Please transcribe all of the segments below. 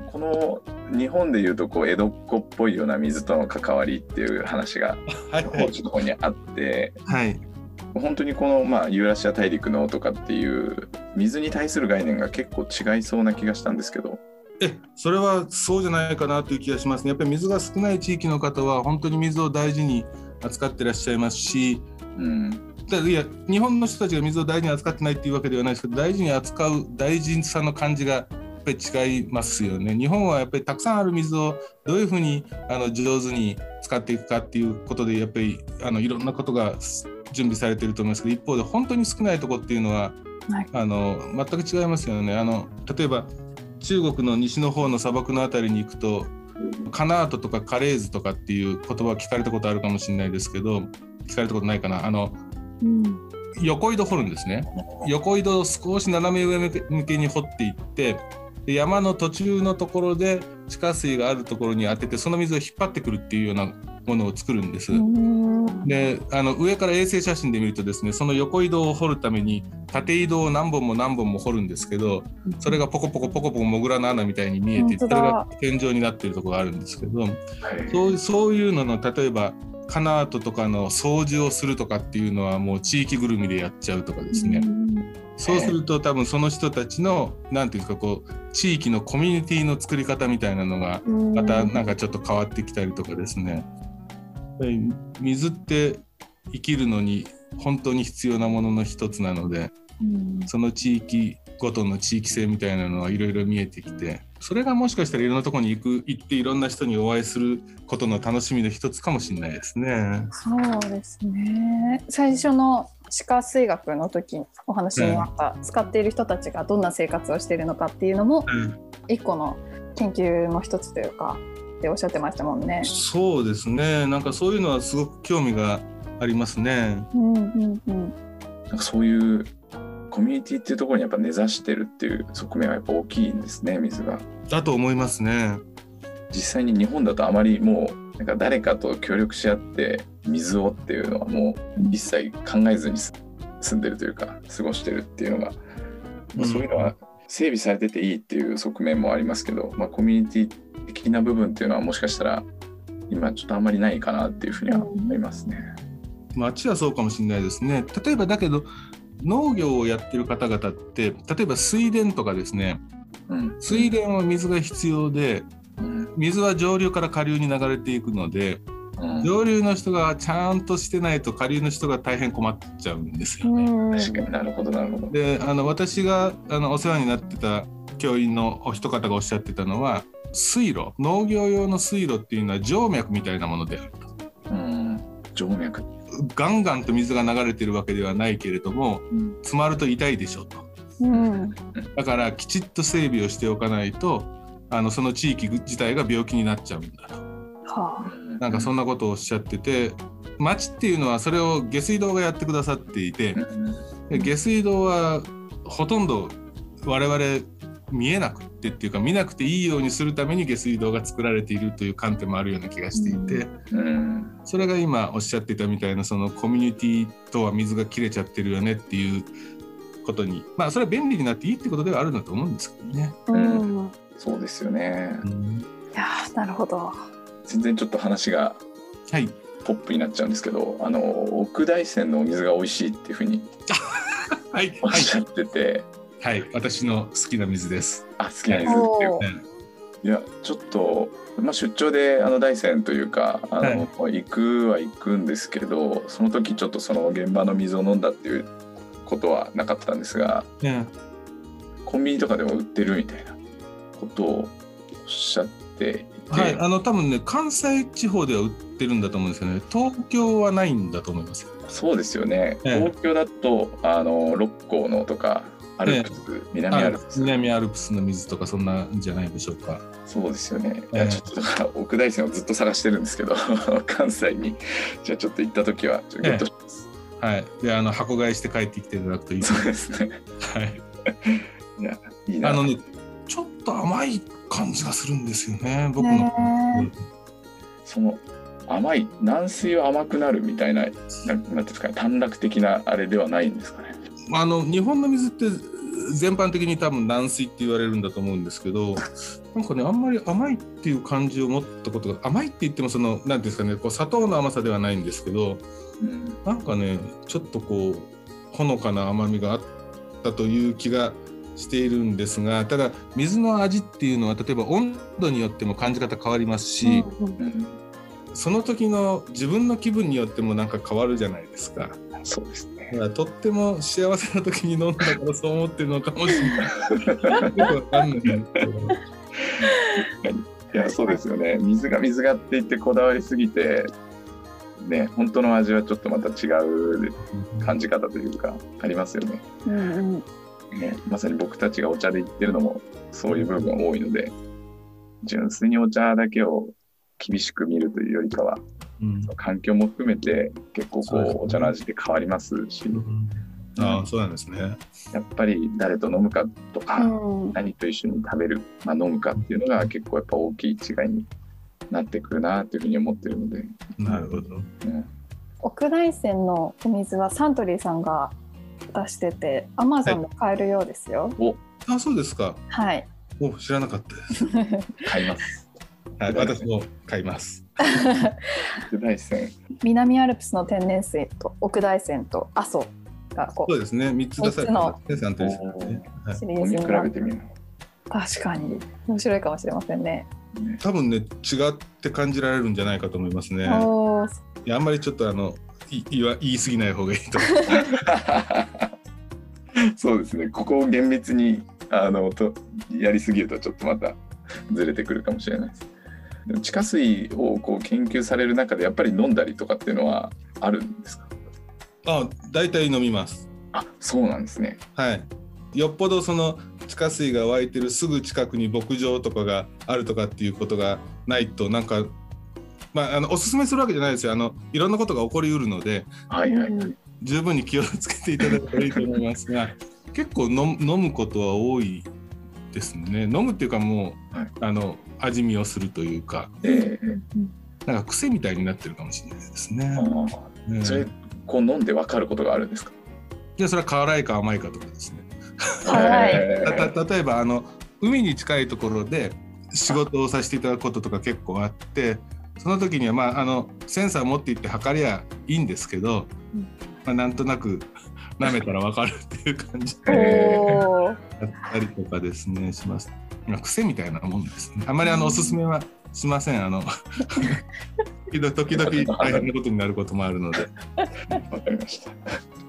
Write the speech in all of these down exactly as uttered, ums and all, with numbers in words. この日本でいうとこう江戸っ子っぽいような水との関わりっていう話がちょっとここにあって、はい、本当にこの、まあ、ユーラシア大陸のとかっていう水に対する概念が結構違いそうな気がしたんですけど。えそれはそうじゃないかなという気がしますね。やっぱり水が少ない地域の方は本当に水を大事に扱ってらっしゃいますし、うん、だいや日本の人たちが水を大事に扱ってないっていうわけではないですけど、大事に扱う大事さの感じがやっぱり違いますよね。日本はやっぱりたくさんある水をどういうふうにあの上手に使っていくかっていうことでやっぱりあのいろんなことが準備されていると思いますけど、一方で本当に少ないところっていうのは、はい、あの全く違いますよね。あの例えば中国の西の方の砂漠のあたりに行くとカナートとかカレーズとかっていう言葉を聞かれたことあるかもしれないですけど、聞かれたことないかな。あの、うん、横井戸掘るんですね。横井戸を少し斜め上向けに掘っていって山の途中のところで地下水があるところに当ててその水を引っ張ってくるっていうようなものを作るんです。であの上から衛星写真で見るとですね、その横井戸を掘るために縦井戸を何本も何本も掘るんですけど、それがポコポコポコポコモグラの穴みたいに見えて、それが天井になっているところがあるんですけど、はい、そう、そういうのの例えばカナートとかの掃除をするとかっていうのはもう地域ぐるみでやっちゃうとかですね、そうすると多分その人たちのなんていうかこう地域のコミュニティの作り方みたいなのがまたなんかちょっと変わってきたりとかですね。水って生きるのに本当に必要なものの一つなので、その地域ごとの地域性みたいなのはいろいろ見えてきて、それがもしかしたらいろんなところに行く行っていろんな人にお会いすることの楽しみの一つかもしれないですね。そうですね。最初の地下水学の時お話にあった、うん、使っている人たちがどんな生活をしているのかっていうのも一個の研究の一つというかっておっしゃってましたもんね。そうですね。なんかそういうのはすごく興味がありますね。うんうんうん。なんかそういうコミュニティっていうところにやっぱ根ざしてるっていう側面はやっぱ大きいんですね、水が。だと思いますね。実際に日本だとあまりもうなんか誰かと協力し合って水をっていうのはもう一切考えずに住んでるというか過ごしてるっていうのが、うん、そういうのは整備されてていいっていう側面もありますけど、まあ、コミュニティ的な部分っていうのはもしかしたら今ちょっとあんまりないかなっていうふうには思いますね。街はそうかもしれないですね。例えばだけど農業をやってる方々って例えば水田とかですね、うん、水田は水が必要で、うん、水は上流から下流に流れていくので、うん、上流の人がちゃんとしてないと下流の人が大変困っちゃうんですよね。確かに、なるほどなるほど。であの私があのお世話になってた教員のお一方がおっしゃってたのは、水路、農業用の水路っていうのは静脈みたいなものであると、うん、静脈ガンガンと水が流れてるわけではないけれども、うん、詰まると痛いでしょと、うん、だからきちっと整備をしておかないとあのその地域自体が病気になっちゃうんだと、はあ、なんかそんなことをおっしゃってて、町っていうのはそれを下水道がやってくださっていて、下水道はほとんど我々見えなくてっていうか見なくていいようにするために下水道が作られているという観点もあるような気がしていて、うん、それが今おっしゃってたみたいなそのコミュニティとは水が切れちゃってるよねっていうことに、まあそれは便利になっていいってことではあるんだと思うんですけどね、うん、そうですよね、うん、いやなるほど。全然ちょっと話がポップになっちゃうんですけど、はい、あの奥大山のお水が美味しいっていうふうにはいおっしゃってて、はいはい、私の好きな水です。あ、好きな水っていう。いや、ちょっと、まあ、出張であの大山というかあの、はい、行くは行くんですけど、その時ちょっとその現場の水を飲んだっていうことはなかったんですが、ね、コンビニとかでも売ってるみたいなことをおっしゃっていて、はい、あの多分ね関西地方では売ってるんだと思うんですよね。東京はないんだと思います。そうですよね。ね、東京だとあの六甲のとか。アルプス、ええ、南アルプス、南アルプスの水とかそんなんじゃないでしょうか。そうですよね。ええ、いやちょっとだから奥大山をずっと探してるんですけど、関西にじゃあちょっと行った時はちょっとゲットします。ええ、はい。であの箱買いして帰ってきていただくといいですね。そうですね。はい。いやいいな。あのねちょっと甘い感じがするんですよね。僕の、ね、その甘い軟水は甘くなるみたいななんていうんですかね、短絡的なあれではないんですかね。あの日本の水って全般的に多分軟水って言われるんだと思うんですけど、なんかねあんまり甘いっていう感じを持ったことが、甘いって言ってもその何ですかね、こう砂糖の甘さではないんですけど、なんかねちょっとこうほのかな甘みがあったという気がしているんですが、ただ水の味っていうのは例えば温度によっても感じ方変わりますし、その時の自分の気分によってもなんか変わるじゃないですか。そうですね。だからとっても幸せな時に飲んだからそう思ってるのかもしれない。よくわかんないけど。いやそうですよね。水が水がって言ってこだわりすぎてね、本当の味はちょっとまた違う感じ方というかありますよね。うんうん、ね、まさに僕たちがお茶で言ってるのもそういう部分が多いので、純粋にお茶だけを厳しく見るというよりかは、うん、環境も含めて結構こうお茶の味って変わりますし、うん、ああそうなんですね。やっぱり誰と飲むかとか、うん、何と一緒に食べる、まあ、飲むかっていうのが結構やっぱ大きい違いになってくるなというふうに思ってるので。なるほど、うん、奥大山のお水はサントリーさんが出してて、アマゾンで買えるようですよ。はい、おあそうですか。はい。お知らなかったです。買います。はい、私も買います。奥大山。南アルプスの天然水と奥大山と阿蘇がこう。そうですね。三つ出された天然水なんで、はい、シリーズに比べてみる。確かに面白いかもしれませんね。多分ね違って感じられるんじゃないかと思いますね。おいやあんまりちょっとあのい言わ言い過ぎない方がいいと思う。そうですね。ここを厳密にあのとやりすぎるとちょっとまたずれてくるかもしれないです。地下水をこう研究される中でやっぱり飲んだりとかっていうのはあるんですか？あ、大体飲みます。あ、そうなんですね。はい。よっぽどその地下水が湧いてるすぐ近くに牧場とかがあるとかっていうことがないと、なんかまああのおすすめするわけじゃないですよ。あのいろんなことが起こりうるので、はいはいはい、十分に気をつけていただければいいと思いますが、結構飲むことは多いですね。飲むっていうかもう、はい、あの味見をするというか、えー、なんか癖みたいになってるかもしれないですね。うん、それこう飲んで分かることがあるんですか？いやそれは辛いか甘いかとかですね。た例えばあの海に近いところで仕事をさせていただくこととか結構あって、その時には、まあ、あのセンサー持っていって測りゃいいんですけど、うんまあ、なんとなく舐めたら分かるっていう感じでやったりとかですねします。癖みたいなもんですね。あんまりあのおすすめはしません。あの時々大変なことになることもあるので。わかりました。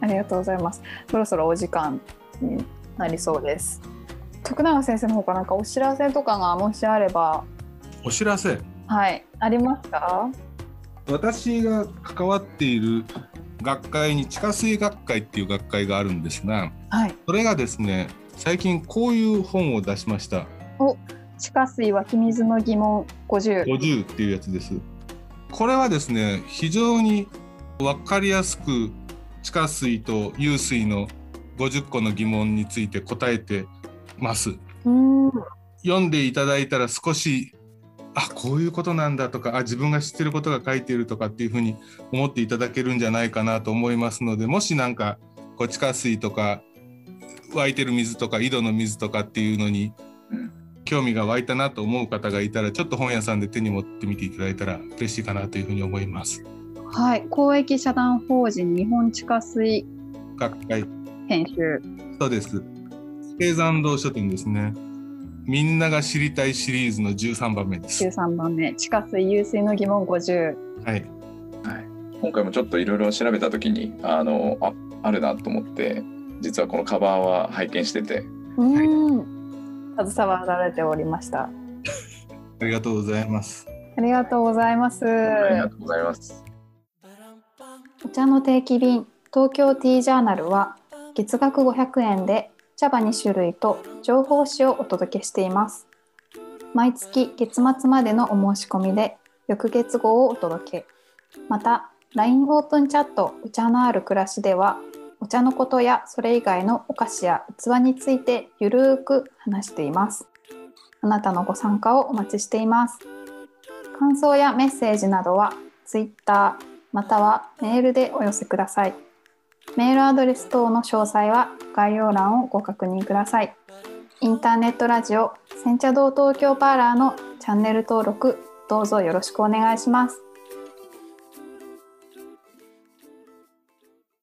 ありがとうございます。そろそろお時間になりそうです。徳永先生の方からなんかお知らせとかがもしあれば。お知らせ。はい。ありますか？私が関わっている学会に地下水学会っていう学会があるんですが、はい、それがですね最近こういう本を出しました。お地下水湧き水の疑問ごじゅう ごじゅうっていうやつです。これはですね非常に分かりやすく地下水と湧水のごじゅっこの疑問について答えてます。うん読んでいただいたら少しあこういうことなんだとかあ自分が知ってることが書いているとかっていうふうに思っていただけるんじゃないかなと思いますので、もしなんかこう地下水とか湧いてる水とか井戸の水とかっていうのに興味が湧いたなと思う方がいたらちょっと本屋さんで手に持ってみていただいたら嬉しいかなというふうに思います。はい、公益社団法人日本地下水学会編集。そうです。経山堂書店ですね。みんなが知りたいシリーズのじゅうさんばんめです。じゅうさんばんめ地下水湧水の疑問ごじゅう、はいはい、今回もちょっといろいろ調べたときに あの、あ、あるなと思って実はこのカバーは拝見してて、うん、はい、携わられておりました。ありがとうございます。ありがとうございます。ありがとうございます。お茶の定期便東京ティージャーナルは月額ごひゃくえんで茶葉にしゅるいと情報誌をお届けしています。毎月月末までのお申し込みで翌月号をお届け。また ライン オープンチャットお茶のある暮らしではお茶のことやそれ以外のお菓子や器についてゆるーく話しています。あなたのご参加をお待ちしています。感想やメッセージなどは Twitter またはメールでお寄せください。メールアドレス等の詳細は概要欄をご確認ください。インターネットラジオ煎茶堂東京パーラーのチャンネル登録どうぞよろしくお願いします。